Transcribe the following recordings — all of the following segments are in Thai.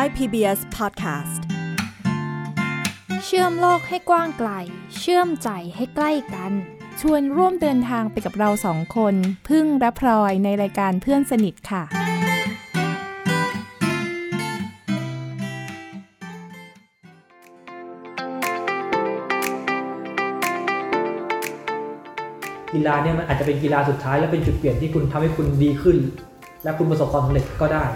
Thai PBS Podcast เชื่อมโลกให้กว้างไกลเชื่อมใจให้ใกล้กันชวนร่วมเดินทางไปกับเราสองคนพึ่งและพลอยในรายการเพื่อนสนิทค่ะกีฬาเนี่ยมันอาจจะเป็นกีฬาสุดท้ายและเป็นจุดเปลี่ยนที่คุณทำให้คุณดีขึ้นและคุณประสบความสำเร็จก็ได้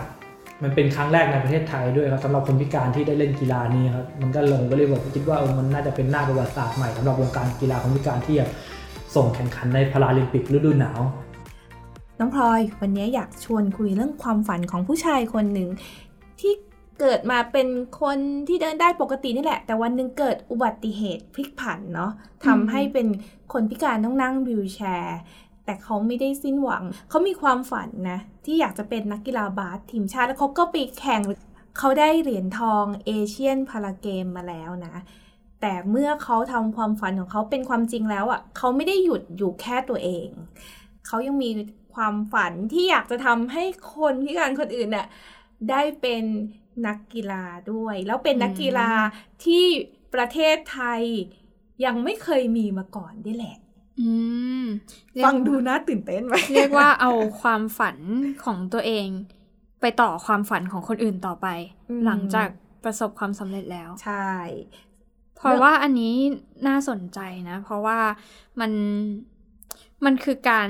มันเป็นครั้งแรกในประเทศไทยด้วยครับสำหรับคนพิการที่ได้เล่นกีฬานี้ครับมันก็ลงก็เลยบอกคิดว่ามันน่าจะเป็นหน้าประวัติศาสตร์ใหม่สำหรับวงการกีฬาคนพิการที่ส่งแข่งขันในพาราลิมปิกฤดูหนาวน้องพลอยวันนี้อยากชวนคุยเรื่องความฝันของผู้ชายคนหนึ่งที่เกิดมาเป็นคนที่เดินได้ปกตินี่แหละแต่วันหนึ่งเกิดอุบัติเหตุพลิกผันเนาะทำให้เป็นคนพิการต้องนั่งวีลแชร์แต่เขาไม่ได้สิ้นหวังเขามีความฝันนะที่อยากจะเป็นนักกีฬาบาสทีมชาติแล้วเขาก็ไปแข่งเขาได้เหรียญทองเอเชียนพาราเกมมาแล้วนะแต่เมื่อเขาทำความฝันของเขาเป็นความจริงแล้วอ่ะเขาไม่ได้หยุดอยู่แค่ตัวเองเขายังมีความฝันที่อยากจะทำให้คนพิการคนอื่นน่ะได้เป็นนักกีฬาด้วยแล้วเป็นนักกีฬาที่ประเทศไทยยังไม่เคยมีมาก่อนด้วยแหละฟังดูน่าตื่นเต้นไหมเรียกว่าเอาความฝันของตัวเองไปต่อความฝันของคนอื่นต่อไปหลังจากประสบความสำเร็จแล้วใช่เพราะว่าอันนี้น่าสนใจนะเพราะว่ามันคือการ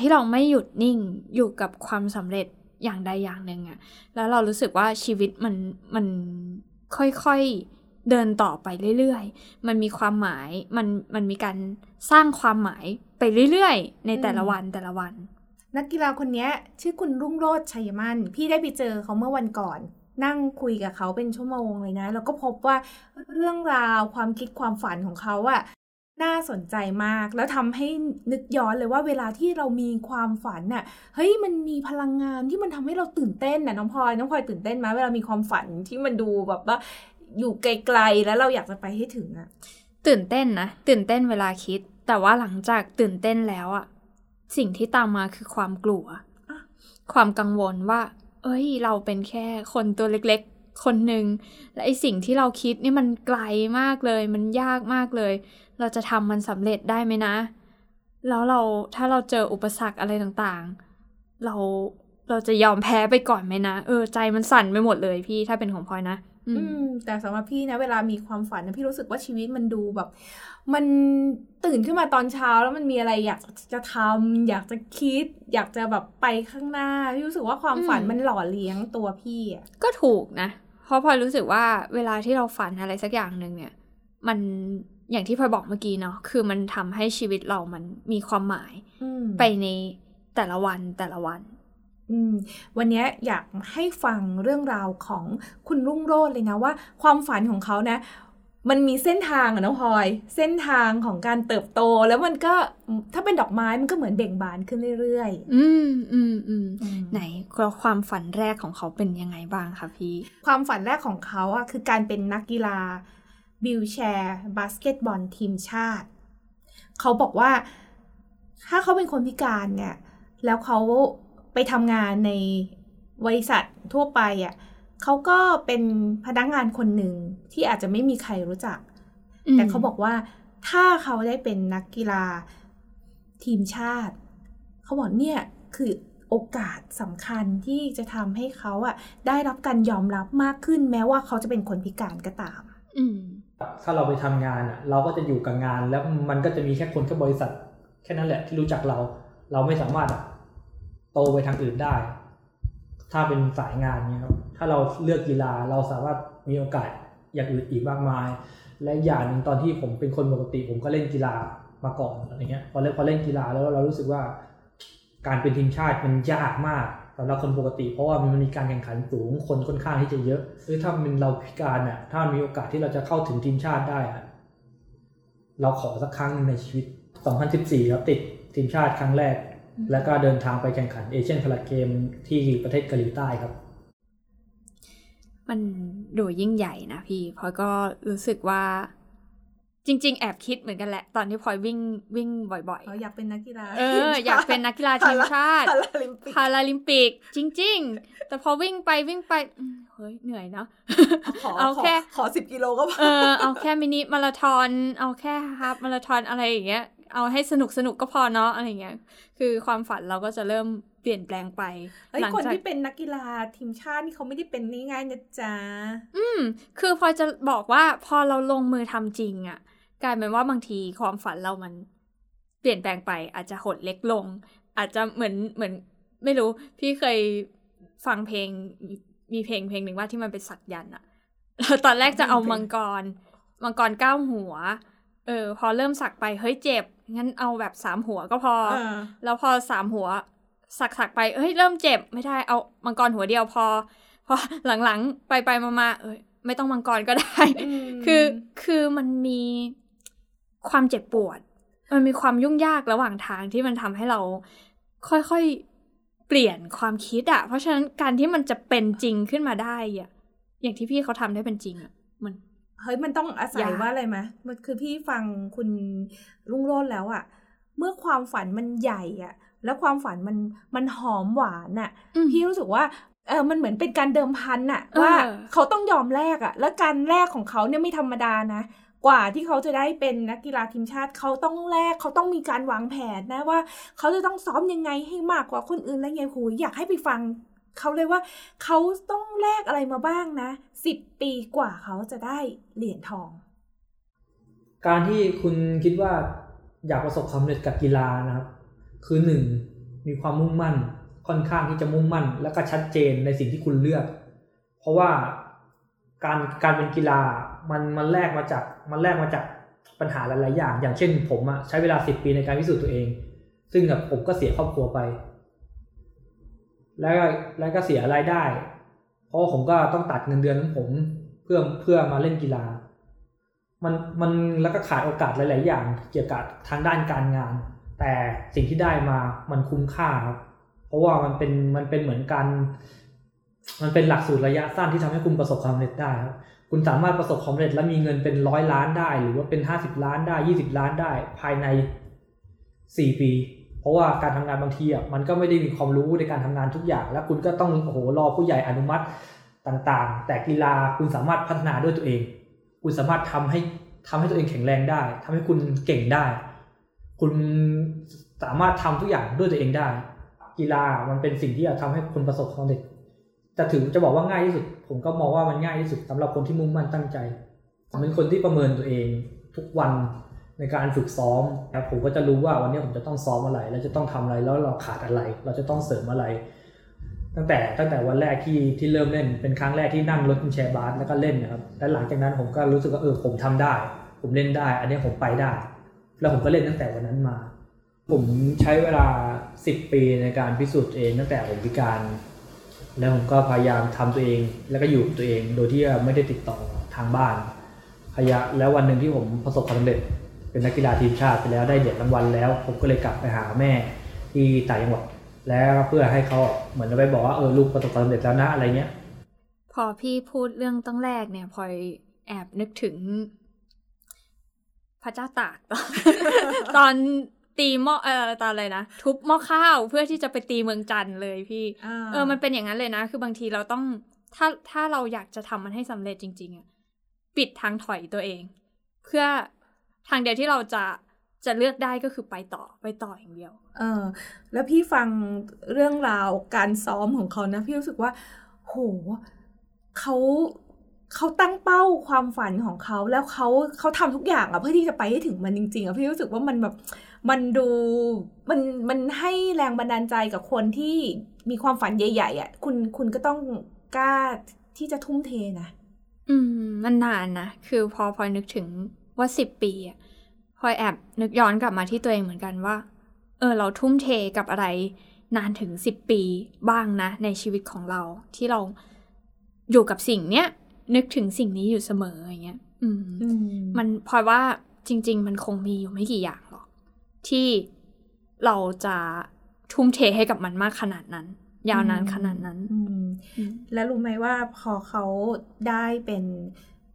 ที่เราไม่หยุดนิ่งอยู่กับความสำเร็จอย่างใดอย่างหนึ่งอะแล้วเรารู้สึกว่าชีวิตมันค่อยๆเดินต่อไปเรื่อยๆมันมีความหมายมันมีการสร้างความหมายไปเรื่อยๆในแต่ละวันนักกีฬาคนนี้ชื่อคุณรุ่งโรจน์ชัยมั่นพี่ได้ไปเจอเขาเมื่อวันก่อนนั่งคุยกับเขาเป็นชั่วโมงเลยนะแล้วก็พบว่าเรื่องราวความคิดความฝันของเขาอะน่าสนใจมากแล้วทำให้นึกย้อนเลยว่าเวลาที่เรามีความฝันน่ะเฮ้ยมันมีพลังงานที่มันทำให้เราตื่นเต้นน่ะน้องพลอยตื่นเต้นไหมเวลามีความฝันที่มันดูแบบว่าอยู่ไกลๆแล้วเราอยากจะไปให้ถึงอ่ะตื่นเต้นเวลาคิดแต่ว่าหลังจากตื่นเต้นแล้วอ่ะสิ่งที่ตามมาคือความกลัวความกังวลว่าเอ้ยเราเป็นแค่คนตัวเล็กๆคนนึงและไอ้สิ่งที่เราคิดนี่มันไกลมากเลยมันยากมากเลยเราจะทำมันสำเร็จได้ไหมนะแล้วถ้าเราเจออุปสรรคอะไรต่างๆเราจะยอมแพ้ไปก่อนไหมนะใจมันสั่นไปหมดเลยพี่ถ้าเป็นของพลอยนะแต่สำหรับพี่นะเวลามีความฝันนะพี่รู้สึกว่าชีวิตมันดูแบบมันตื่นขึ้นมาตอนเช้าแล้วมันมีอะไรอยากจะทำอยากจะคิดอยากจะแบบไปข้างหน้าพี่รู้สึกว่าความฝันมันหล่อเลี้ยงตัวพี่อ่ะก็ถูกนะเพราะพลอยรู้สึกว่าเวลาที่เราฝันอะไรสักอย่างนึงเนี่ยมันอย่างที่พลอยบอกเมื่อกี้เนาะคือมันทำให้ชีวิตเรามันมีความหมายไปในแต่ละวันวันนี้อยากให้ฟังเรื่องราวของคุณรุ่งโรจน์เลยนะว่าความฝันของเขานะมันมีเส้นทางอะน้องพลอยเส้นทางของการเติบโตแล้วมันก็ถ้าเป็นดอกไม้มันก็เหมือนเบ่งบานขึ้นเรื่อยๆไหนความฝันแรกของเขาเป็นยังไงบ้างคะพี่ความฝันแรกของเขาอะคือการเป็นนักกีฬาวีลแชร์บาสเกตบอลทีมชาติเขาบอกว่าถ้าเขาเป็นคนพิการเนี่ยแล้วเขาไปทำงานในบริษัททั่วไปอ่ะเขาก็เป็นพนักงานคนหนึ่งที่อาจจะไม่มีใครรู้จักแต่เขาบอกว่าถ้าเขาได้เป็นนักกีฬาทีมชาติเขาบอกเนี่ยคือโอกาสสำคัญที่จะทำให้เขาอ่ะได้รับการยอมรับมากขึ้นแม้ว่าเขาจะเป็นคนพิการก็ตามถ้าเราไปทำงานอ่ะเราก็จะอยู่กับงานแล้วมันก็จะมีแค่คนแค่บริษัทแค่นั้นแหละที่รู้จักเราไม่สามารถโตไปทางอื่นได้ถ้าเป็นสายงานเนี่ยครับถ้าเราเลือกกีฬาเราสามารถมีโอกาสอย่างอื่นอีกมากมายและอย่างหนึ่งตอนที่ผมเป็นคนปกติผมก็เล่นกีฬามาก่อนอะไรเงี้ยพอเล่นกีฬาแล้วเรารู้สึกว่าการเป็นทีมชาติมันยากมากสำหรับคนปกติเพราะว่ามันมีการแข่งขันสูงคนค่อนข้างที่จะเยอะถ้าเป็นเราพิการอ่ะถ้ามีโอกาสที่เราจะเข้าถึงทีมชาติได้อ่ะเราขอสักครั้งในชีวิต2014ครับติดทีมชาติครั้งแรกแล้วก็เดินทางไปแข่งขันเอเชียนพาราเกมที่ประเทศเกาหลีใต้ครับมันดูยิ่งใหญ่นะพี่พลอยก็รู้สึกว่าจริงๆแอบคิดเหมือนกันแหละตอนที่พลอยวิ่งบ่อยๆอยากเป็นนักกีฬาอยากเป็นนักกีฬาทีมชาติพาราลิมปิกจริงๆแต่พอวิ่งไป เฮ้ยเหนื่อยเนาะเอาแค่ขอ10กิโลก็พอเอาแค่มินิมาราธอนเอาแค่ฮาล์ฟมาราธอนอะไรอย่างเงี้ยเอาให้สนุกก็พอเนาะอะไรเงี้ยคือความฝันเราก็จะเริ่มเปลี่ยนแปลงไปหลังจากคนที่เป็นนักกีฬาทีมชาตินี่เขาไม่ได้เป็นง่ายๆนะจ๊ะคือพอจะบอกว่าพอเราลงมือทำจริงอ่ะกลายเป็นว่าบางทีความฝันเรามันเปลี่ยนแปลงไปอาจจะหดเล็กลงอาจจะเหมือนไม่รู้พี่เคยฟังเพลงมีเพลงหนึ่งว่าที่มันเป็นสักยันต์อ่ะตอนแรกจะเอามังกร9หัวพอเริ่มสักไปเฮ้ยเจ็บงั้นเอาแบบ3หัวก็พอแล้วพอ3หัวสักไปเฮ้ยเริ่มเจ็บไม่ได้เอามังกรหัวเดียวพอหลังๆไปๆมาๆไม่ต้องมังกรก็ได้ คือมันมีความเจ็บปวดมันมีความยุ่งยากระหว่างทางที่มันทำให้เราค่อยๆเปลี่ยนความคิดอ่ะเพราะฉะนั้นการที่มันจะเป็นจริงขึ้นมาได้อ่ะอย่างที่พี่เขาทำได้เป็นจริงอ่ะมันเฮ้ยมันต้องอาศัยว่าอะไรไหมมันคือพี่ฟังคุณรุ่งโรจน์แล้วอ่ะเมื่อความฝันมันใหญ่อ่ะแล้วความฝันมันหอมหวานอ่ะพี่รู้สึกว่ามันเหมือนเป็นการเดิมพันน่ะว่าเขาต้องยอมแลกอ่ะแล้วการแลกของเขาเนี่ยไม่ธรรมดานะกว่าที่เขาจะได้เป็นนักกีฬาทีมชาติเขาต้องแลกเขาต้องมีการวางแผนนะว่าเขาจะต้องซ้อมยังไงให้มากกว่าคนอื่นและไงโหอยากให้ไปฟังเขาเลยว่าเขาต้องแลกอะไรมาบ้างนะ10ปีกว่าเขาจะได้เหรียญทองการที่คุณคิดว่าอยากประสบความสำเร็จกับกีฬานะครับคือ1มีความมุ่งมั่นค่อนข้างที่จะมุ่งมั่นและก็ชัดเจนในสิ่งที่คุณเลือกเพราะว่าการเป็นกีฬามันแลกมาจากปัญหาหลายๆอย่างอย่างเช่นผมอะใช้เวลา10ปีในการพิสูจน์ตัวเองซึ่งกับผมก็เสียครอบครัวไปแล้วก็เสียรายได้เพราะผมก็ต้องตัดเงินเดือนของผมเพื่อมาเล่นกีฬามันแล้วก็ขาดโอกาสหลายๆอย่างเกี่ยวกับทางด้านการงานแต่สิ่งที่ได้มามันคุ้มค่าครับเพราะว่ามันเป็นเหมือนกันมันเป็นหลักสูตรระยะสั้นที่ทำให้คุณประสบความสำเร็จได้ครับคุณสามารถประสบความสำเร็จและมีเงินเป็น100ล้านได้หรือว่าเป็น50ล้านได้20ล้านได้ภายใน4ปีเพราะว่าการทำงานบางทีอ่ะมันก็ไม่ได้มีความรู้ในการทำงานทุกอย่างแล้วคุณก็ต้องโอ้โหรอผู้ใหญ่อนุมัติต่างๆแต่กีฬาคุณสามารถพัฒนาด้วยตัวเองคุณสามารถทำให้ตัวเองแข็งแรงได้ทำให้คุณเก่งได้คุณสามารถทำทุกอย่างด้วยตัวเองได้กีฬามันเป็นสิ่งที่จะทำให้คุณประสบความสำเร็จแต่ถือจะบอกว่าง่ายที่สุดผมก็มองว่ามันง่ายที่สุดสำหรับคนที่มุ่งมั่นตั้งใจผมเป็นคนที่ประเมินตัวเองทุกวันในการฝึกซ้อมครับผมก็จะรู้ว่าวันนี้ผมจะต้องซ้อมอะไรแล้วจะต้องทำอะไรแล้วเราขาดอะไรเราจะต้องเสริมอะไรตั้งแต่วันแรกที่เริ่มเล่นเป็นครั้งแรกที่นั่งรถแชร์บาสแล้วก็เล่นนะครับและหลังจากนั้นผมก็รู้สึกว่าผมทำได้ผมเล่นได้อันนี้ผมไปได้แล้วผมก็เล่นตั้งแต่วันนั้นมาผมใช้เวลา10ปีในการพิสูจน์ตัวเองตั้งแต่ผมพิการแล้วผมก็พยายามทำตัวเองแล้วก็อยู่กับตัวเองโดยที่ไม่ได้ติดต่อทางบ้านพยายามแล้ววันนึงที่ผมประสบความสำเร็จเป็นนักกีฬาทีมชาติไปแล้วได้เหรียญรางวัลแล้วผมก็เลยกลับไปหาแม่ที่ต่างจังหวัดแล้วเพื่อให้เขาเหมือนไปบอกว่าลูกประสบความสำเร็จแล้วนะอะไรเงี้ยพอพี่พูดเรื่องตั้งแรกเนี่ยพอยแอบนึกถึงพระเจ้าตาก ตอนตีหม้อตอนอะไรนะทุบหม้อข้าวเพื่อที่จะไปตีเมืองจันทร์เลยพี่มันเป็นอย่างนั้นเลยนะคือบางทีเราต้องถ้าเราอยากจะทำมันให้สำเร็จจริงๆอ่ะปิดทางถอยตัวเองเพื่อทางเดียวที่เราจะเลือกได้ก็คือไปต่ออย่างเดียวแล้วพี่ฟังเรื่องราวการซ้อมของเขานะพี่รู้สึกว่าโหเขาตั้งเป้าความฝันของเขาแล้วเขาทำทุกอย่างอะเพื่อที่จะไปให้ถึงมันจริงๆอะพี่รู้สึกว่ามันแบบมันดูมันให้แรงบันดาลใจกับคนที่มีความฝันใหญ่ๆอะคุณก็ต้องกล้าที่จะทุ่มเทนะมันนานนะคือพอพลอยนึกถึงว่า10ปีอะพลอยแอบนึกย้อนกลับมาที่ตัวเองเหมือนกันว่าเราทุ่มเทกับอะไรนานถึง10ปีบ้างนะในชีวิตของเราที่เราอยู่กับสิ่งเนี้ยนึกถึงสิ่งนี้อยู่เสมออย่างเงี้ยมันพลอยว่าจริงๆมันคงมีอยู่ไม่กี่อย่างหรอกที่เราจะทุ่มเทให้กับมันมากขนาดนั้นยาวนานขนาดนั้นและรู้ไหมว่าพอเขาได้เป็น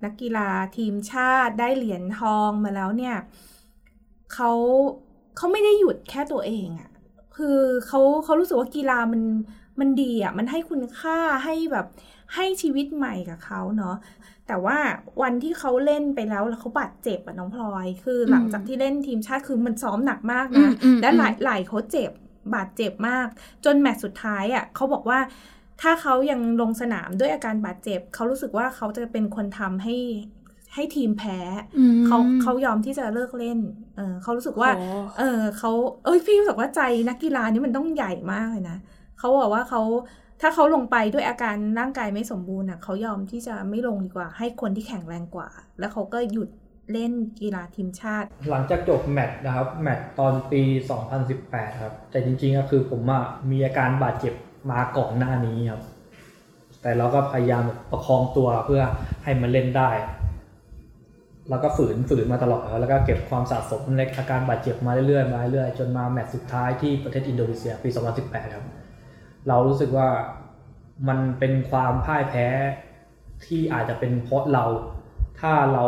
นักกีฬาทีมชาติได้เหรียญทองมาแล้วเนี่ยเขาไม่ได้หยุดแค่ตัวเองอ่ะคือเขารู้สึกว่ากีฬามัน มันดีอ่ะมันให้คุณค่าให้แบบให้ชีวิตใหม่กับเขาเนาะแต่ว่าวันที่เขาเล่นไปแล้วเขาบาดเจ็บอ่ะน้องพลอยคือหลังจากที่เล่นทีมชาติคือมันซ้อมหนักมากนะและหลายเขาเจ็บบาดเจ็บมากจนแมตช์สุดท้ายอ่ะเขาบอกว่าถ้าเขายังลงสนามด้วยอาการบาดเจ็บเขารู้สึกว่าเขาจะเป็นคนทำให้ทีมแพ้เขายอมที่จะเลิกเล่นเขารู้สึกว่าพี่รู้สึกว่าใจนักกีฬานี่มันต้องใหญ่มากเลยนะเขาบอกว่าถ้าเขาลงไปด้วยอาการร่างกายไม่สมบูรณ์อ่ะเขายอมที่จะไม่ลงดีกว่าให้คนที่แข็งแรงกว่าแล้วเขาก็หยุดเล่นกีฬาทีมชาติหลังจากจบแมตช์นะครับแมตช์ตอนปี2018ครับแต่จริงๆก็คือผมอ่ะมีอาการบาดเจ็บมาก่อนหน้านี้ครับแต่เราก็พยายามประคองตัวเพื่อให้มันเล่นได้แล้วก็ฝืนมาตลอดแล้วก็เก็บความสะสมในอาการบาดเจ็บมาเรื่อยๆจนมาแมตช์สุดท้ายที่ประเทศอินโดนีเซียปี2018ครับเรารู้สึกว่ามันเป็นความพ่ายแพ้ที่อาจจะเป็นเพราะเราถ้าเร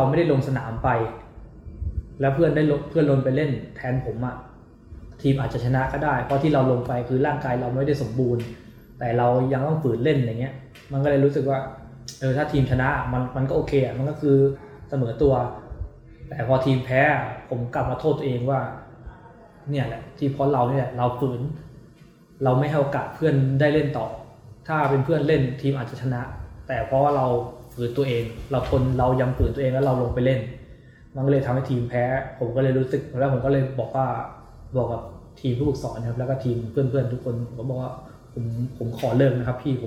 าไม่ได้ลงสนามไปแล้วเพื่อนลงไปเล่นแทนผมอะทีมอาจจะชนะก็ได้เพราะที่เราลงไปคือร่างกายเราไม่ได้สมบูรณ์แต่เรายังต้องฝืนเล่นอย่างเงี้ยมันก็เลยรู้สึกว่าถ้าทีมชนะมันก็โอเคมันก็คือเสมอตัวแต่พอทีมแพ้ผมกลับมาโทษตัวเองว่าเนี่ยแหละที่เพราะเราเนี่ยเราฝืนเราไม่ให้โอกาสเพื่อนได้เล่นต่อถ้าเป็นเพื่อนเล่นทีมอาจจะชนะแต่เพราะว่าเราฝืนตัวเองเรายังฝืนตัวเองแล้วเราลงไปเล่นมันก็เลยทำให้ทีมแพ้ผมก็เลยรู้สึกแล้วผมก็เลยบอกกับทีมผู้ฝึกสอนนะครับแล้วก็ทีมเพื่อนๆทุกคนผมก็บอกว่าผมขอเลิกนะครับพี่ผ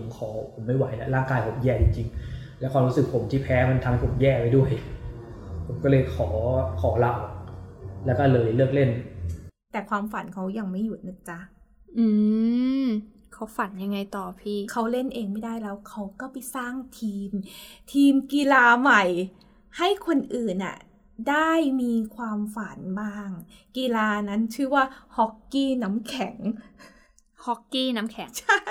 มไม่ไหวแล้วร่างกายผมแย่จริงๆและความรู้สึกผมที่แพ้มันทำให้ผมแย่ไปด้วยผมก็เลยขอลาแล้วก็เลยเลิกเล่นแต่ความฝันเขายังไม่หยุดนะจ๊ะเขาฝันยังไงต่อพี่เขาเล่นเองไม่ได้แล้วเขาก็ไปสร้างทีมกีฬาใหม่ให้คนอื่นน่ะได้มีความฝันบ้างกีฬานั้นชื่อว่าฮอกกี้น้ำแข็งฮอกกี้น้ำแข็งใช่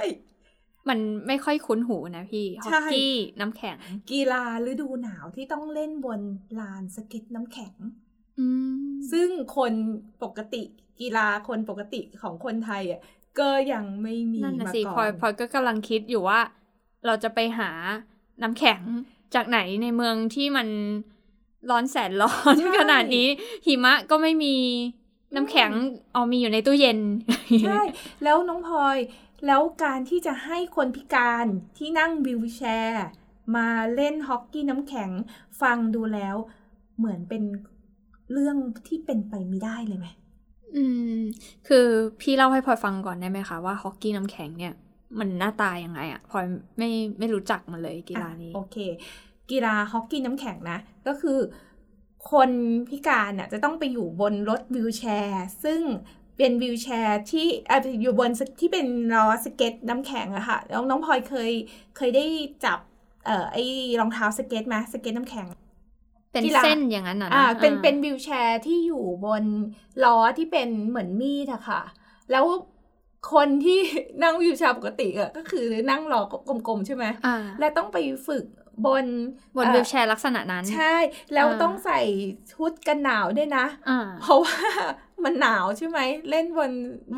มันไม่ค่อยคุ้นหูนะพี่ฮอกกี้น้ำแข็งกีฬาฤดูหนาวที่ต้องเล่นบนลานสเก็ตน้ำแข็งซึ่งคนปกติกีฬาคนปกติของคนไทยอ่ะก็ยังไม่มีมาก่อนนั่นสิพลอยก็กำลังคิดอยู่ว่าเราจะไปหาน้ำแข็งจากไหนในเมืองที่มันร้อนแสนร้อนขนาดนี้หิมะก็ไม่มีน้ำแข็งเอามีอยู่ในตู้เย็นใช่แล้วน้องพลอยแล้วการที่จะให้คนพิการที่นั่งวีลแชร์มาเล่นฮอกกี้น้ำแข็งฟังดูแล้วเหมือนเป็นเรื่องที่เป็นไปไม่ได้เลยไหมคือพี่เล่าให้พลอยฟังก่อนได้ไหมคะว่าฮอกกี้น้ำแข็งเนี่ยมันหน้าตายังไงอ่ะพลอยไม่รู้จักมันเลยกีฬานี้โอเคกีฬาฮอกกี้น้ำแข็งนะก็คือคนพิการน่ะจะต้องไปอยู่บนรถวีลแชร์ซึ่งเป็นวีลแชร์ที่อยู่บนที่เป็นล้อสเก็ตน้ำแข็งอะค่ะน้องพลอยเคยได้จับไอ้รองเท้าสเก็ตมั้ยสเก็ตน้ำแข็งเป็นเส้นอย่างนั้นน่ะเป็นวีลแชร์ที่อยู่บนล้อที่เป็นเหมือนมีดอะค่ะแล้วคนที่นั่งวีลแชร์ปกติอะก็คือนั่งล้อกลมๆใช่มั้ยและต้องไปฝึกบนวีลแชร์ลักษณะนั้นใช่แล้วต้องใส่ชุดกันหนาวด้วยนะเพราะว่ามันหนาวใช่ไหมเล่น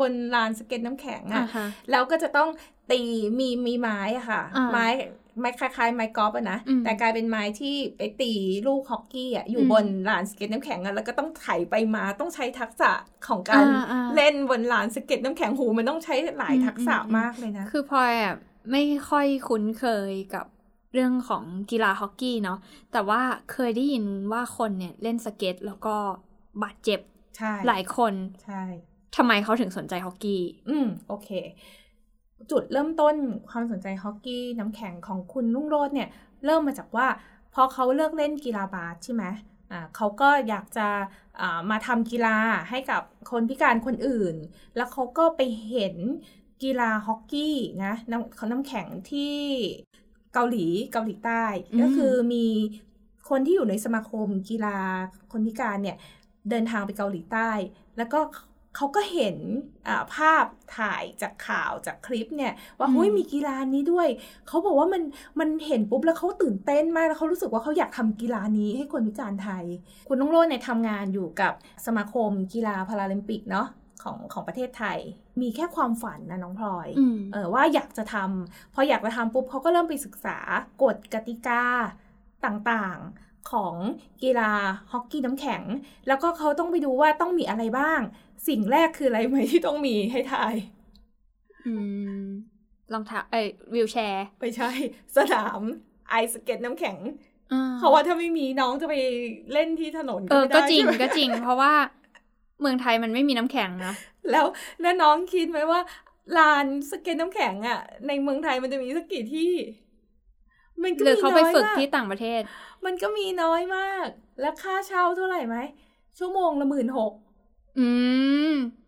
บนลานสเก็ตน้ำแข็งอ่ะแล้วก็จะต้องตีมีไม้อะค่ะไม้คล้ายๆไม้กอล์ฟอะนะแต่กลายเป็นไม้ที่ไปตีลูกฮอกกี้อ่ะอยู่บนลานสเก็ตน้ำแข็งแล้วก็ต้องไถไปมาต้องใช้ทักษะของการเล่นบนลานสเก็ตน้ำแข็งหูมันต้องใช้หลายทักษะมากเลยนะคือพลอยอ่ะไม่ค่อยคุ้นเคยกับเรื่องของกีฬาฮอกกี้เนาะแต่ว่าเคยได้ยินว่าคนเนี่ยเล่นสเก็ตแล้วก็บาดเจ็บหลายคนใช่ทำไมเขาถึงสนใจฮอกกี้โอเคจุดเริ่มต้นความสนใจฮอกกี้น้ำแข็งของคุณรุ่งโรจน์เนี่ยเริ่มมาจากว่าพอเขาเลิกเล่นกีฬาบาสใช่ไหมเขาก็อยากจะมาทำกีฬาให้กับคนพิการคนอื่นแล้วเขาก็ไปเห็นกีฬาฮอกกี้นะน้ำแข็งที่เกาหลีใต้ก็คือมีคนที่อยู่ในสมาคมกีฬาคนพิการเนี่ยเดินทางไปเกาหลีใต้แล้วก็เขาก็เห็นภาพถ่ายจากข่าวจากคลิปเนี่ยว่าเฮ้ยมีกีฬานี้ด้วยเขาบอกว่ามันเห็นปุ๊บแล้วเขาตื่นเต้นมากแล้วเขารู้สึกว่าเขาอยากทำกีฬานี้ให้คนพิการไทยคุณน้องโรจน์เนี่ยทำงานอยู่กับสมาคมกีฬาพาราลิมปิกเนาะ ของประเทศไทยมีแค่ความฝันนะน้องพลอยว่าอยากจะทำพออยากจะทำปุ๊บเขาก็เริ่มไปศึกษากฎกติกาต่างๆของกีฬาฮอกกี้น้ำแข็งแล้วก็เขาต้องไปดูว่าต้องมีอะไรบ้างสิ่งแรกคืออะไรไหมที่ต้องมีให้ทายรองเท้าวีลแชร์ไม่ใช่สนามไอสเก็ตน้ำแข็งเพราะว่าถ้าไม่มีน้องจะไปเล่นที่ถนนก็ไม่ได้ก็จริงเพราะว่าเมืองไทยมันไม่มีน้ำแข็งนะแล้วน้องคิดไหมว่าลานสเก็ตน้ำแข็งอ่ะในเมืองไทยมันจะมีสักกี่ที่มันก็มีน้อยมากหรือเขาไปฝึกที่ต่างประเทศมันก็มีน้อยมากแล้วค่าเช่าเท่าไหร่ไหมชั่วโมงละ16,000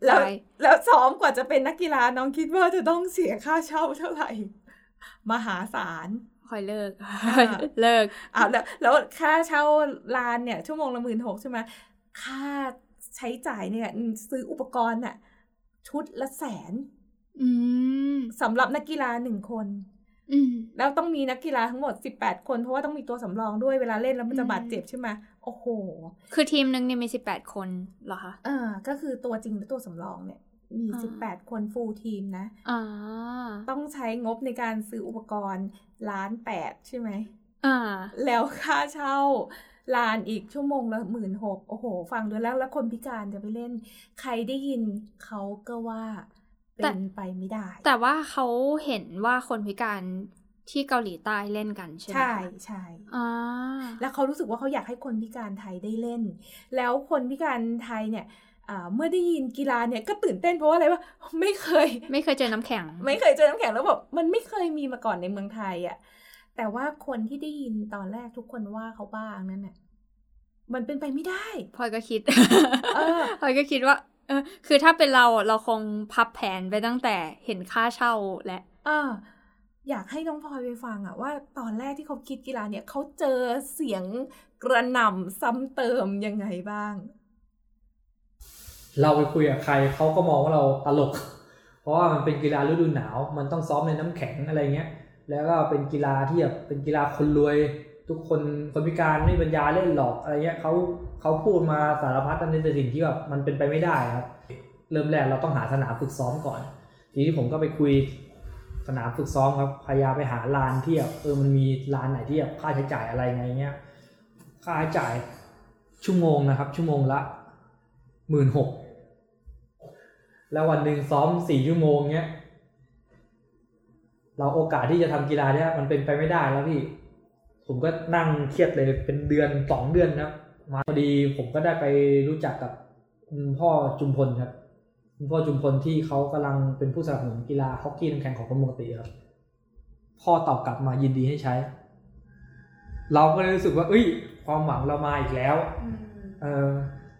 แล้วซ้อมกว่าจะเป็นนักกีฬาน้องคิดว่าจะต้องเสียค่าเช่าเท่าไหร่มหาศาลคอยเลิกแล้วค่าเช่าลานเนี่ยชั่วโมงละ16,000ใช่ไหมค่าใช้จ่ายเนี่ยซื้ออุปกรณ์น่ะชุดละ100,000สำหรับนักกีฬา1คนแล้วต้องมีนักกีฬาทั้งหมด18คนเพราะว่าต้องมีตัวสำรองด้วยเวลาเล่นแล้วมันจะบาดเจ็บใช่ไหมโอ้โหคือทีมนึงเนี่ยมี18คนเหรอคะก็คือตัวจริงและตัวสำรองเนี่ยมี18คนฟูลทีมนะต้องใช้งบในการซื้ออุปกรณ์1,800,000ใช่ไหมแล้วค่าเช่าลานอีกชั่วโมงละ16,000โอ้โหฟังดูแล้วคนพิการจะไปเล่นใครได้ยินเขาก็ว่าเป็นไปไม่ได้แต่ว่าเขาเห็นว่าคนพิการที่เกาหลีใต้เล่นกันใช่ไหมใช่แล้วเขารู้สึกว่าเขาอยากให้คนพิการไทยได้เล่นแล้วคนพิการไทยเนี่ยเมื่อได้ยินกีฬาเนี่ยก็ตื่นเต้นเพราะว่าอะไรวะไม่เคยเจอน้ำแข็งแล้วแบบมันไม่เคยมีมาก่อนในเมืองไทยอ่ะแต่ว่าคนที่ได้ยินตอนแรกทุกคนว่าเขาบ้านั่นน่ะมันเป็นไปไม่ได้พลอยก็คิดพลอยก็คิดว่าคือถ้าเป็นเราคงพับแผนไปตั้งแต่เห็นค่าเช่าและอยากให้น้องพลอยไปฟังว่าตอนแรกที่เขาคิดกีฬาเนี่ยเขาเจอเสียงกระหน่ำซ้ำเติมยังไงบ้างเราไปคุยกับใครเขาก็มองว่าเราตลกเพราะว่ามันเป็นกีฬาฤดูหนาวมันต้องซ้อมในน้ำแข็งอะไรเงี้ยแล้วก็เป็นกีฬาที่แบบเป็นกีฬาคนรวยทุกคนพิการไม่มีปัญญาเล่นหรอกอะไรเงี้ยเขาพูดมาสารพัดในสิ่งที่แบบมันเป็นไปไม่ได้ครับเริ่มแรกเราต้องหาสนามฝึกซ้อมก่อนทีนี้ผมก็ไปคุยสนามฝึกซ้อมครับพยายามไปหาลานที่แบบมันมีลานไหนที่แบบค่าใช้จ่ายอะไรไงเงี้ยค่าใช้จ่ายชั่วโมงนะครับชั่วโมงละ16,000แล้ววันหนึ่งซ้อม4 ชั่วโมงเงี้ยเราโอกาสที่จะทำกีฬาเนี่ยมันเป็นไปไม่ได้แล้วพี่ผมก็นั่งเครียดเลยเป็นเดือน2 เดือนครับมาพอดีผมก็ได้ไปรู้จักกับคุณพ่อจุมพลครับคุณพ่อจุมพลที่เขากำลังเป็นผู้สนับสนุนกีฬาฮอกกี้น้ำแข็งของคนปกติครับพ่อตอบกลับมายินดีให้ใช้เราก็เลยรู้สึกว่าความหวังเรามาอีกแล้ว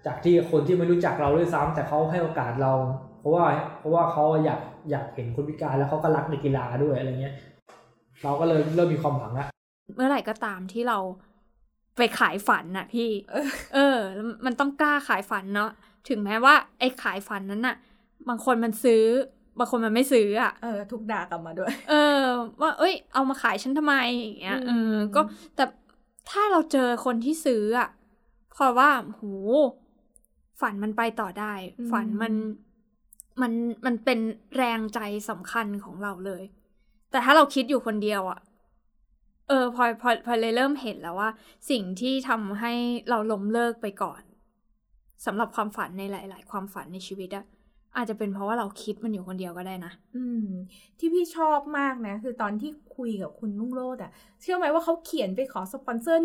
จากที่คนที่ไม่รู้จักเราด้วยซ้ำแต่เขาให้โอกาสเราเพราะว่าเขาอยากเห็นคนพิการแล้วเขาก็รักในกีฬาด้วยอะไรเงี้ยเราก็เลยเริ่มมีความหวังละเมื่อไหร่ก็ตามที่เราไปขายฝันน่ะพี่มันต้องกล้าขายฝันเนาะถึงแม้ว่าไอ้ขายฝันนั้นน่ะบางคนมันซื้อบางคนมันไม่ซื้ออ่ะถูกด่ากลับมาด้วยว่าเอามาขายฉันทำไมอย่างเงี้ยก็แต่ถ้าเราเจอคนที่ซื้ออ่ะเพราะว่าโหฝันมันไปต่อได้ฝันมันเป็นแรงใจสำคัญของเราเลยแต่ถ้าเราคิดอยู่คนเดียวอ่ะพอเลยเริ่มเห็นแล้วว่าสิ่งที่ทำให้เราล้มเลิกไปก่อนสำหรับความฝันในหลายๆความฝันในชีวิตอ่ะอาจจะเป็นเพราะว่าเราคิดมันอยู่คนเดียวก็ได้นะที่พี่ชอบมากนะคือตอนที่คุยกับคุณรุ่งโรจน์อ่ะเชื่อไหมว่าเขาเขียนไปขอสปอนเซอร์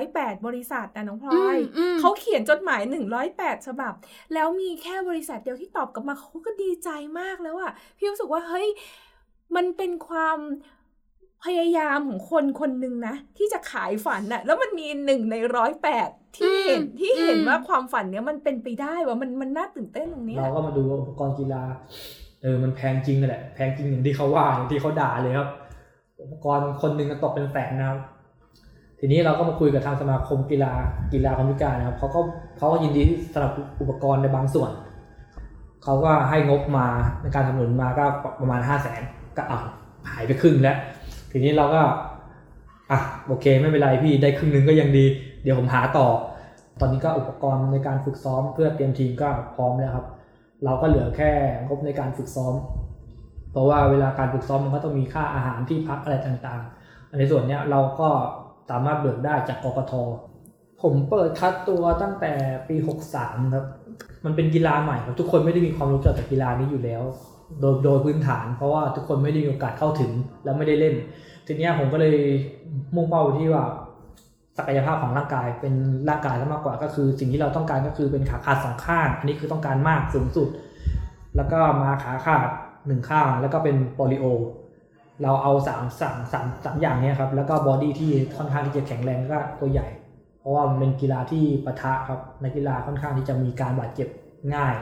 108บริษัทนะน้องพลอยเขาเขียนจดหมาย108ฉบับแล้วมีแค่บริษัทเดียวที่ตอบกลับมาเขาก็ดีใจมากแล้วอ่ะพี่รู้สึกว่าเฮ้ยมันเป็นความพยายามของคนคนนึงนะที่จะขายฝันน่ะแล้วมันมี1 ใน 108ที่เห็นว่าความฝันเนี้ยมันเป็นไปได้ว่ามันน่าตื่นเต้นตรงนี้เราก็มาดูอุปกรณ์กีฬามันแพงจริงแหละแพงจริงอย่างที่เขาว่าอย่างที่เขาด่าเลยครับอุปกรณ์คนนึงก็ตกเป็นแสนนะครับทีนี้เราก็มาคุยกับทางสมาคมกีฬาคนพิการนะครับเขาก็ยินดีสนับสนุนอุปกรณ์ในบางส่วนเขาก็ให้งบมาในการสนับสนุนมาก็ประมาณ500,000ก็หายไปครึ่งแล้วทีนี้เราก็โอเคไม่เป็นไรพี่ได้ครึ่งนึงก็ยังดีเดี๋ยวผมหาต่อตอนนี้ก็อุปกรณ์ในการฝึกซ้อมเพื่อเตรียมทีมก็พร้อมแล้วครับ เราก็เหลือแค่งบในการฝึกซ้อมเพราะว่าเวลาการฝึกซ้อมมันก็ต้องมีค่าอาหารที่พักอะไรต่างๆในส่วนนี้เราก็สามารถเบิกได้จากกกท.ผมเปิดคัดตัวตั้งแต่ปี63ครับมันเป็นกีฬาใหม่ครับทุกคนไม่ได้มีความรู้เกี่ยวกับกีฬานี้อยู่แล้วโดยพื้นฐานเพราะว่าทุกคนไม่ได้มีโอกาสเข้าถึงและไม่ได้เล่นทีนี้ผมก็เลยมุ่งเป้าที่ว่าศักยภาพของร่างกายเป็นร่างกายมากกว่าก็คือสิ่งที่เราต้องการก็คือเป็นขาขาดสองข้างอันนี้คือต้องการมากสูงสุดแล้วก็มาขาขาด1ข้างแล้วก็เป็นโปลิโอเราเอา3อย่างนี้ครับแล้วก็บอดี้ที่ค่อนข้างที่จะแข็งแรงก็ตัวใหญ่เพราะว่ามันเป็นกีฬาที่ปะทะครับนักกีฬาค่อนข้างที่จะมีการบาดเจ็บง่าย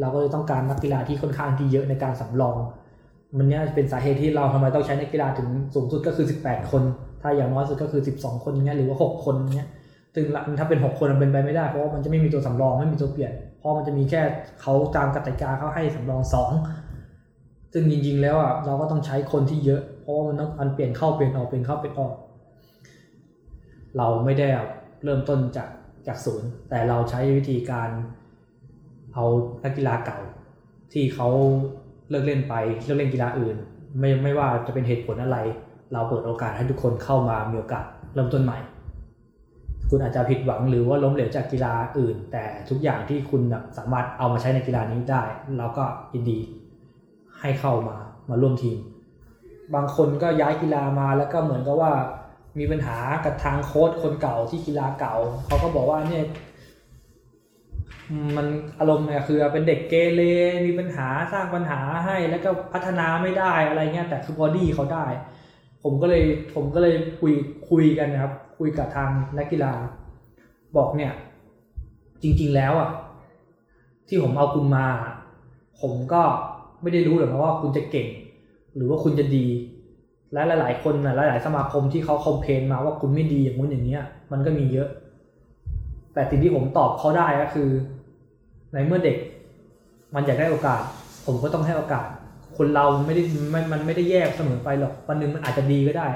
เราก็เลยต้องการนักกีฬาที่ค่อนข้างที่เยอะในการสำรองมันเนี่ยเป็นสาเหตุที่เราทำไมต้องใช้นักกีฬาถึงสูงสุดก็คือ18คนถ้าอย่างน้อยสุดก็คือ12คนอย่างเงี้ยหรือว่า6คนอย่างเงี้ยถึงถ้าเป็น6คนมันเป็นไปไม่ได้เพราะว่ามันจะไม่มีตัวสำรองไม่มีตัวเปลี่ยนเพราะมันจะมีแค่เขาตามกติกาเขาให้สำรอง2ซึ่งจริงๆแล้วอ่ะเราก็ต้องใช้คนที่เยอะเพราะมันต้องอันเปลี่ยนเข้าเปลี่ยนออกเปลี่ยนเข้าเปลี่ยนออกเราไม่ได้เริ่มต้นจากศูนย์แต่เราใช้วิธีการเอานักกีฬาเก่าที่เขาเลิกเล่นกีฬาอื่นไม่ว่าจะเป็นเหตุผลอะไรเราเปิดโอกาสให้ทุกคนเข้ามามีโอกาสเริ่มต้นใหม่คุณอาจจะผิดหวังหรือว่าล้มเหลวจากกีฬาอื่นแต่ทุกอย่างที่คุณสามารถเอามาใช้ในกีฬานี้ได้เราก็ยินดีให้เข้ามาร่วมทีมบางคนก็ย้ายกีฬามาแล้วก็เหมือนกับว่ามีปัญหากับทางโค้ชคนเก่าที่กีฬาเก่าเขาก็บอกว่าเนี่ยมันอารมณ์เนี่ยคือเป็นเด็กเกเรมีปัญหาสร้างปัญหาให้แล้วก็พัฒนาไม่ได้อะไรเงี้ยแต่คือบอดี้เขาได้ผมก็เลยคุยกันนะครับคุยกับทางนักกีฬาบอกเนี่ยจริงๆแล้วอ่ะที่ผมเอาคุณมาผมก็ไม่ได้รู้หรอกนะว่าคุณจะเก่งหรือว่าคุณจะดีและหลายๆคนนะหลายๆสมาคมที่เขาคอมเพลนมาว่าคุณไม่ดีอย่างนู้นอย่างเนี้ยมันก็มีเยอะแต่สิ่งที่ผมตอบเขาได้ก็คือในเมื่อเด็กมันอยากได้โอกาสผมก็ต้องให้โอกาสคนเรามันไม่ได้แยกเสมอไปหรอกวันนึงมันอาจจะดีก็ได้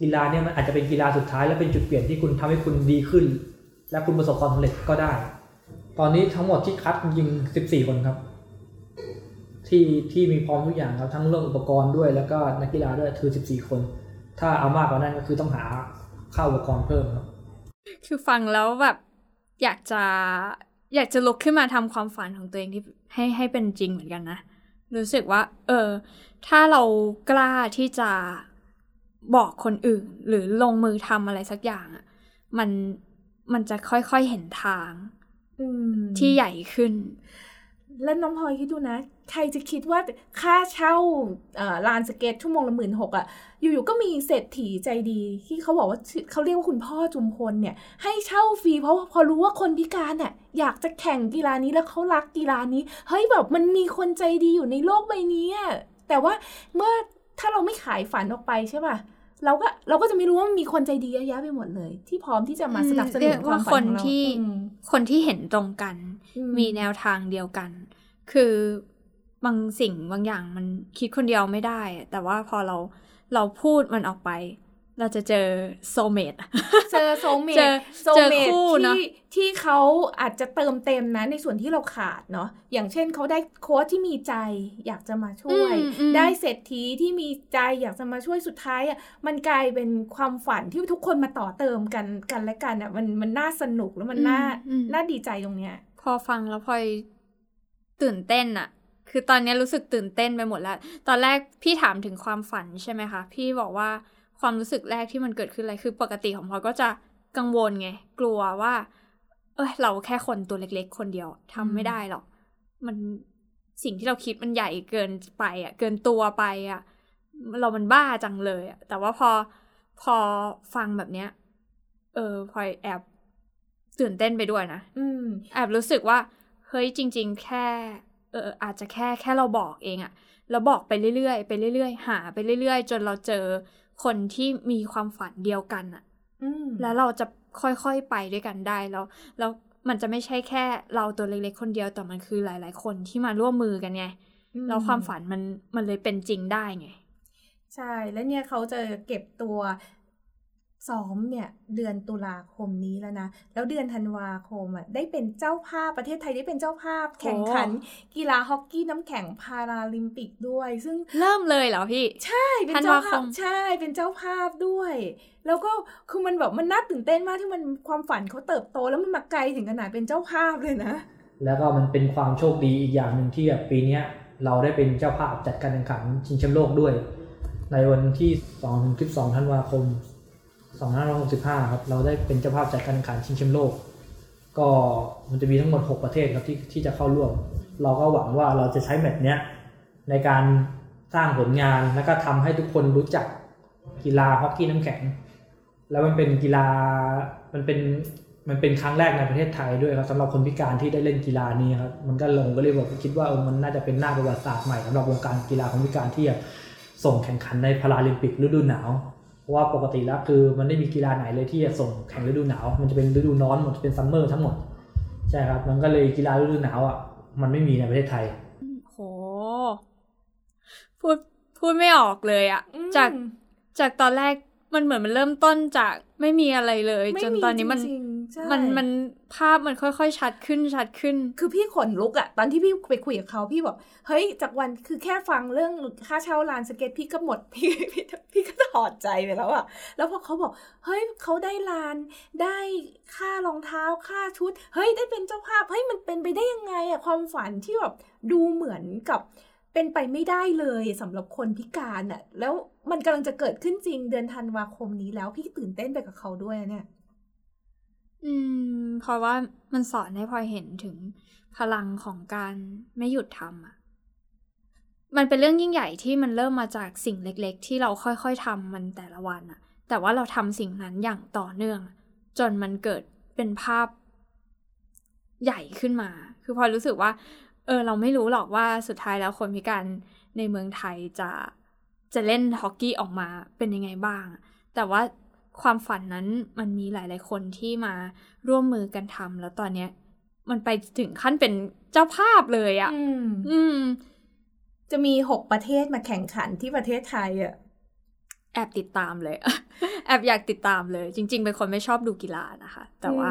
กีฬาเนี่ยมันอาจจะเป็นกีฬาสุดท้ายและเป็นจุดเปลี่ยนที่คุณทำให้คุณดีขึ้นและคุณประสบความสำเร็จก็ได้ตอนนี้ทั้งหมดที่คัดยิง14คนครับที่มีพร้อมทุกอย่างครับทั้งเรื่องอุปกรณ์ด้วยแล้วก็นักกีฬาด้วยคือ14คนถ้าเอามากกว่านั้นก็คือต้องหาค่าอุปกรณ์เพิ่มครับคือฟังแล้วแบบอยากจะลุกขึ้นมาทำความฝันของตัวเองที่ให้เป็นจริงเหมือนกันนะรู้สึกว่าถ้าเรากล้าที่จะบอกคนอื่นหรือลงมือทำอะไรสักอย่างอ่ะมันจะค่อยๆเห็นทางที่ใหญ่ขึ้นแล้วน้องพลอยคิดดูนะใครจะคิดว่าค่าเช่าลานสเก็ตชั่วโมงละ16,000อ่ะอยู่ๆก็มีเศรษฐีใจดีที่เขาบอกว่าเขาเรียกว่าคุณพ่อจุมพลเนี่ยให้เช่าฟรีเพราะพอรู้ว่าคนพิการน่ะอยากจะแข่งกีฬานี้แล้วเขารักกีฬานี้เฮ้ยแบบมันมีคนใจดีอยู่ในโลกใบนี้อ่ะแต่ว่าเมื่อถ้าเราไม่ขายฝันออกไปใช่ป่ะเราก็จะไม่รู้ว่ามีคนใจดีเยอะแยะไปหมดเลยที่พร้อมที่จะมาสนับสนุนความฝันของเราคนที่เห็นตรงกันมีแนวทางเดียวกันคือบางสิ่งบางอย่างมันคิดคนเดียวไม่ได้แต่ว่าพอเราพูดมันออกไปเราจะเจอโซเมทเจอคู่เนาะที่เขาอาจจะเติมเต็มนะในส่วนที่เราขาดเนาะอย่างเช่นเขาได้โค้ชที่มีใจอยากจะมาช่วยได้เศรษฐีที่มีใจอยากจะมาช่วยสุดท้ายอ่ะมันกลายเป็นความฝันที่ทุกคนมาต่อเติมกันและกันอ่ะมันน่าสนุกแล้วมันน่าดีใจตรงเนี้ยพอฟังแล้วพลอยตื่นเต้นอ่ะคือตอนนี้รู้สึกตื่นเต้นไปหมดแล้วตอนแรกพี่ถามถึงความฝันใช่ไหมคะพี่บอกว่าความรู้สึกแรกที่มันเกิดขึ้นอะไรคือปกติของพลอยก็จะกังวลไงกลัวว่าเราแค่คนตัวเล็กๆคนเดียวทำไม่ได้หรอกมันสิ่งที่เราคิดมันใหญ่เกินไปอ่ะเกินตัวไปอ่ะเรามันบ้าจังเลยอ่ะแต่ว่าพอฟังแบบเนี้ยพลอยแอบตื่นเต้นไปด้วยนะแอบรู้สึกว่าเฮ้ยจริงๆแค่อาจจะแค่เราบอกเองอ่ะเราบอกไปเรื่อยๆไปเรื่อยๆหาไปเรื่อยๆจนเราเจอคนที่มีความฝันเดียวกันอ่ะแล้วเราจะค่อยๆไปด้วยกันได้แล้วมันจะไม่ใช่แค่เราตัวเล็กๆคนเดียวแต่มันคือหลายๆคนที่มาร่วมมือกันไงแล้วความฝันมันเลยเป็นจริงได้ไงใช่แล้วเนี่ยเขาจะเก็บตัว ซ้อมเนี่ยเดือนตุลาคมนี้แล้วนะแล้วเดือนธันวาคมอ่ะได้เป็นเจ้าภาพประเทศไทยได้เป็นเจ้าภาพแข่งขันกีฬาฮอกกี้น้ำแข็งพาราลิมปิกด้วยซึ่งเริ่มเลยเหรอพี่ใช่เป็นเจ้าภาพใช่เป็นเจ้าภาพด้วยแล้วก็คือมันแบบมันน่าตื่นเต้นมากที่มันความฝันเขาเติบโตแล้วมันมาไกลถึงขนาดเป็นเจ้าภาพเลยนะแล้วก็มันเป็นความโชคดีอีกอย่างนึงที่แบบปีนี้เราได้เป็นเจ้าภาพจัดการแข่งขันชิงแชมป์โลกด้วยในวันที่ 2-12 ธันวาคม2565ครับเราได้เป็นเจ้าภาพจัดการแข่งขันชิงแชมป์โลกก็มันจะมีทั้งหมด6ประเทศครับที่จะเข้าร่วมเราก็หวังว่าเราจะใช้แมตช์เนี้ยในการสร้างผลงานแล้วก็ทำให้ทุกคนรู้จักกีฬาฮอกกี้น้ำแข็งแล้วมันเป็นกีฬามันเป็นครั้งแรกในประเทศไทยด้วยครับสำหรับคนพิการที่ได้เล่นกีฬานี้ครับมันก็ผมก็เลยบอกคิดว่ามันน่าจะเป็นหน้าประวัติศาสตร์ใหม่สำหรับวงการกีฬาคนพิการที่ส่งแข่งขันในพาราลิมปิกฤดูหนาวเพราะว่าปกติแล้วคือมันไม่มีกีฬาไหนเลยที่จะส่งแข่งฤดูหนาวมันจะเป็นฤดูร้อนหมดเป็นซัมเมอร์ทั้งหมดใช่ครับมันก็เลยกีฬาฤดูหนาวอ่ะมันไม่มีในประเทศไทยโหพูดไม่ออกเลยอ่ะจากตอนแรกมันเหมือนมันเริ่มต้นจากไม่มีอะไรเลยจนตอนนี้มันภาพมันค่อยๆชัดขึ้นคือพี่ขนลุกอ่ะตอนที่พี่ไปคุยกับเขาพี่บอกเฮ้ยจากวันคือแค่ฟังเรื่องค่าเช่าลานสเก็ตพี่ก็หมดพี่ก็ถอดใจไปแล้วอ่ะแล้วพอเขาบอกเฮ้ยเขาได้ลานได้ค่ารองเท้าค่าชุดเฮ้ยได้เป็นเจ้าภาพเฮ้ยมันเป็นไปได้ยังไงอ่ะความฝันที่แบบดูเหมือนกับเป็นไปไม่ได้เลยสำหรับคนพิการอ่ะแล้วมันกำลังจะเกิดขึ้นจริงเดือนธันวาคมนี้แล้วพี่ตื่นเต้นไปกับเขาด้วยเนี่ยเพราะว่ามันสอนให้พลอยเห็นถึงพลังของการไม่หยุดทำอ่ะมันเป็นเรื่องยิ่งใหญ่ที่มันเริ่มมาจากสิ่งเล็กๆที่เราค่อยๆทำมันแต่ละวันอ่ะแต่ว่าเราทำสิ่งนั้นอย่างต่อเนื่องจนมันเกิดเป็นภาพใหญ่ขึ้นมาคือพลอยรู้สึกว่าเราไม่รู้หรอกว่าสุดท้ายแล้วคนพิการในเมืองไทยจะเล่นฮอกกี้ออกมาเป็นยังไงบ้างแต่ว่าความฝันนั้นมันมีหลายๆคนที่มาร่วมมือกันทำแล้วตอนนี้มันไปถึงขั้นเป็นเจ้าภาพเลยอ่ะจะมี6ประเทศมาแข่งขันที่ประเทศไทยอ่ะแอบติดตามเลย แอบอยากติดตามเลยจริงๆเป็นคนไม่ชอบดูกีฬานะคะแต่ว่า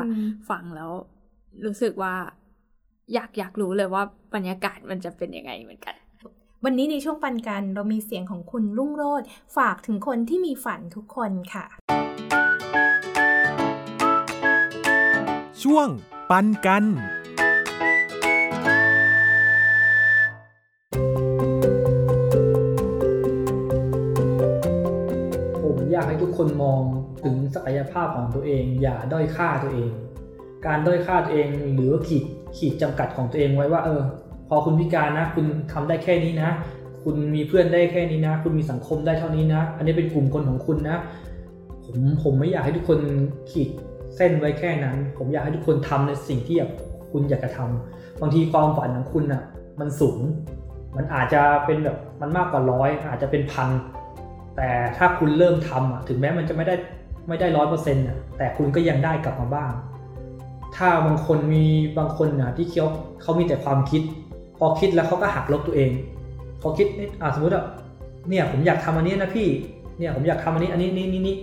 ฟังแล้วรู้สึกว่าอยากรู้เลยว่าบรรยากาศมันจะเป็นยังไงเหมือนกันวันนี้ในช่วงปันกันเรามีเสียงของคุณรุ่งโรจน์ฝากถึงคนที่มีฝันทุกคนค่ะช่วงปันกันผมอยากให้ทุกคนมองถึงศักยภาพของตัวเองอย่าด้อยค่าตัวเองการด้อยค่าตัวเองหรือขีดจำกัดของตัวเองไว้ว่าพอคุณพิการนะคุณทำได้แค่นี้นะคุณมีเพื่อนได้แค่นี้นะคุณมีสังคมได้เท่านี้นะอันนี้เป็นกลุ่มคนของคุณนะผมไม่อยากให้ทุกคนขีดเส้นไว้แค่นั้นผมอยากให้ทุกคนทำในสิ่งที่คุณอยากจะทำบางทีความฝันของคุณน่ะมันสูงมันอาจจะเป็นแบบมันมากกว่าร้อยอาจจะเป็นพันแต่ถ้าคุณเริ่มทำอ่ะถึงแม้มันจะไม่ได้ 100% น่ะแต่คุณก็ยังได้กลับมาบ้างถ้าบางคนน่ะที่เขามีแต่ความคิดพอคิดแล้วเขาก็หักลบตัวเองพอคิดสมมติว่าเนี่ยผมอยากทำอันนี้นะพี่เนี่ยผมอยากทำอันนี้อันนี้นี่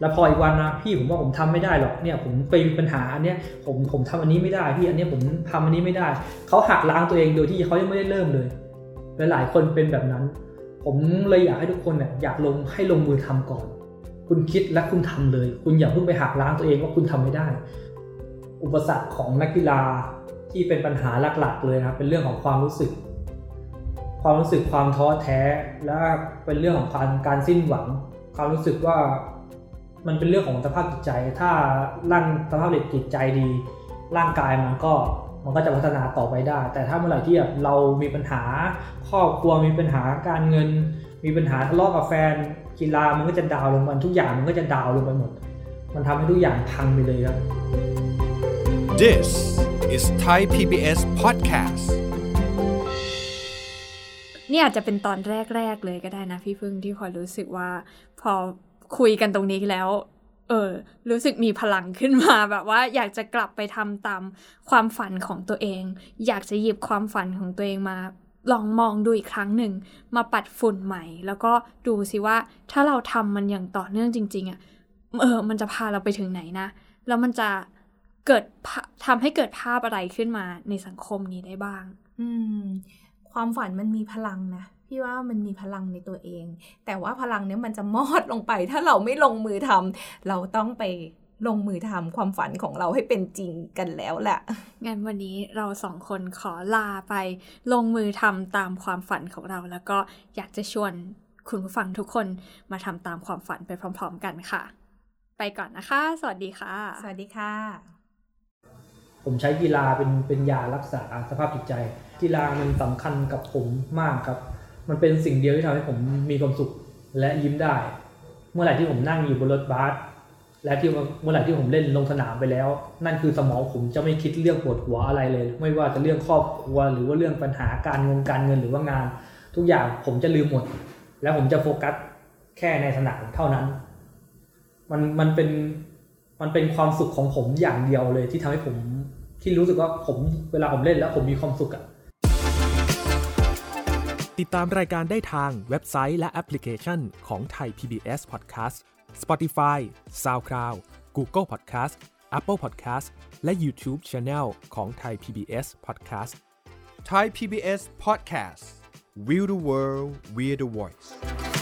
แล้วพออีกวันนะพี่ผมว่าผมทำไม่ได้หรอกเนี่ยผมไปมีปัญหาอันเนี้ยผมทำอันนี้ไม่ได้พี่อันเนี้ยผมทำอันนี้ไม่ได้เขาหักล้างตัวเองโดยที่เขายังไม่ได้เริ่มเลยหลายคนเป็นแบบนั้นผมเลยอยากให้ทุกคนเนี่ยอยากลงมือทำก่อนคุณคิดและคุณทำเลยคุณอย่าเพิ่งไปหักล้างตัวเองว่าคุณทำไม่ได้อุปสรรคของนักกีฬาที่เป็นปัญหาหลักๆเลยครับเป็นเรื่องของความรู้สึกความท้อแท้และเป็นเรื่องของการสิ้นหวังความรู้สึกว่ามันเป็นเรื่องของสภาพจิตใจถ้าสภาพจิตใจดีร่างกายมันก็จะพัฒนาต่อไปได้แต่ถ้าเมื่อไหร่ที่เรามีปัญหาครอบครัวมีปัญหาการเงินมีปัญหาทะเลาะกับแฟนกีฬามันก็จะดาวลงมันทุกอย่างมันก็จะดาวลงไปหมดมันทำให้ทุกอย่างพังไปเลยครับ This is Thai PBS Podcast นี่อาจจะเป็นตอนแรกๆเลยก็ได้นะพี่พึ่งที่พอรู้สึกว่าพอคุยกันตรงนี้แล้วรู้สึกมีพลังขึ้นมาแบบว่าอยากจะกลับไปทำตามความฝันของตัวเองอยากจะหยิบความฝันของตัวเองมาลองมองดูอีกครั้งหนึ่งมาปัดฝุ่นใหม่แล้วก็ดูสิว่าถ้าเราทำมันอย่างต่อเนื่องจริงๆอ่ะ มันจะพาเราไปถึงไหนนะแล้วมันจะเกิดทำให้เกิดภาพอะไรขึ้นมาในสังคมนี้ได้บ้างความฝันมันมีพลังนะพี่ว่ามันมีพลังในตัวเองแต่ว่าพลังเนี้ยมันจะมอดลงไปถ้าเราไม่ลงมือทำเราต้องไปลงมือทำความฝันของเราให้เป็นจริงกันแล้วแหละงั้นวันนี้เราสองคนขอลาไปลงมือทำตามความฝันของเราแล้วก็อยากจะชวนคุณผู้ฟังทุกคนมาทำตามความฝันไปพร้อมๆกันค่ะไปก่อนนะคะสวัสดีค่ะสวัสดีค่ะผมใช้กีฬาเป็นยารักษาสภาพจิตใจกีฬามันสำคัญกับผมมากครับมันเป็นสิ่งเดียวที่ทำให้ผมมีความสุขและยิ้มได้เมื่อไหร่ที่ผมนั่งอยู่บนรถบัสและที่เมื่อไหร่ที่ผมเล่นลงสนามไปแล้วนั่นคือสมองผมจะไม่คิดเรื่องปวดหัวอะไรเลยไม่ว่าจะเรื่องครอบครัวหรือว่าเรื่องปัญหาการเงินหรือว่างานทุกอย่างผมจะลืมหมดแล้วผมจะโฟกัสแค่ในสนามเท่านั้นมันเป็นความสุขของผมอย่างเดียวเลยที่ทำให้ผมที่รู้สึกว่าผมเวลาผมเล่นแล้วผมมีความสุขอะติดตามรายการได้ทางเว็บไซต์และแอปพลิเคชันของ Thai PBS Podcast Spotify SoundCloud Google Podcast Apple Podcast และ YouTube Channel ของ Thai PBS Podcast Thai PBS Podcast We the World We the Voice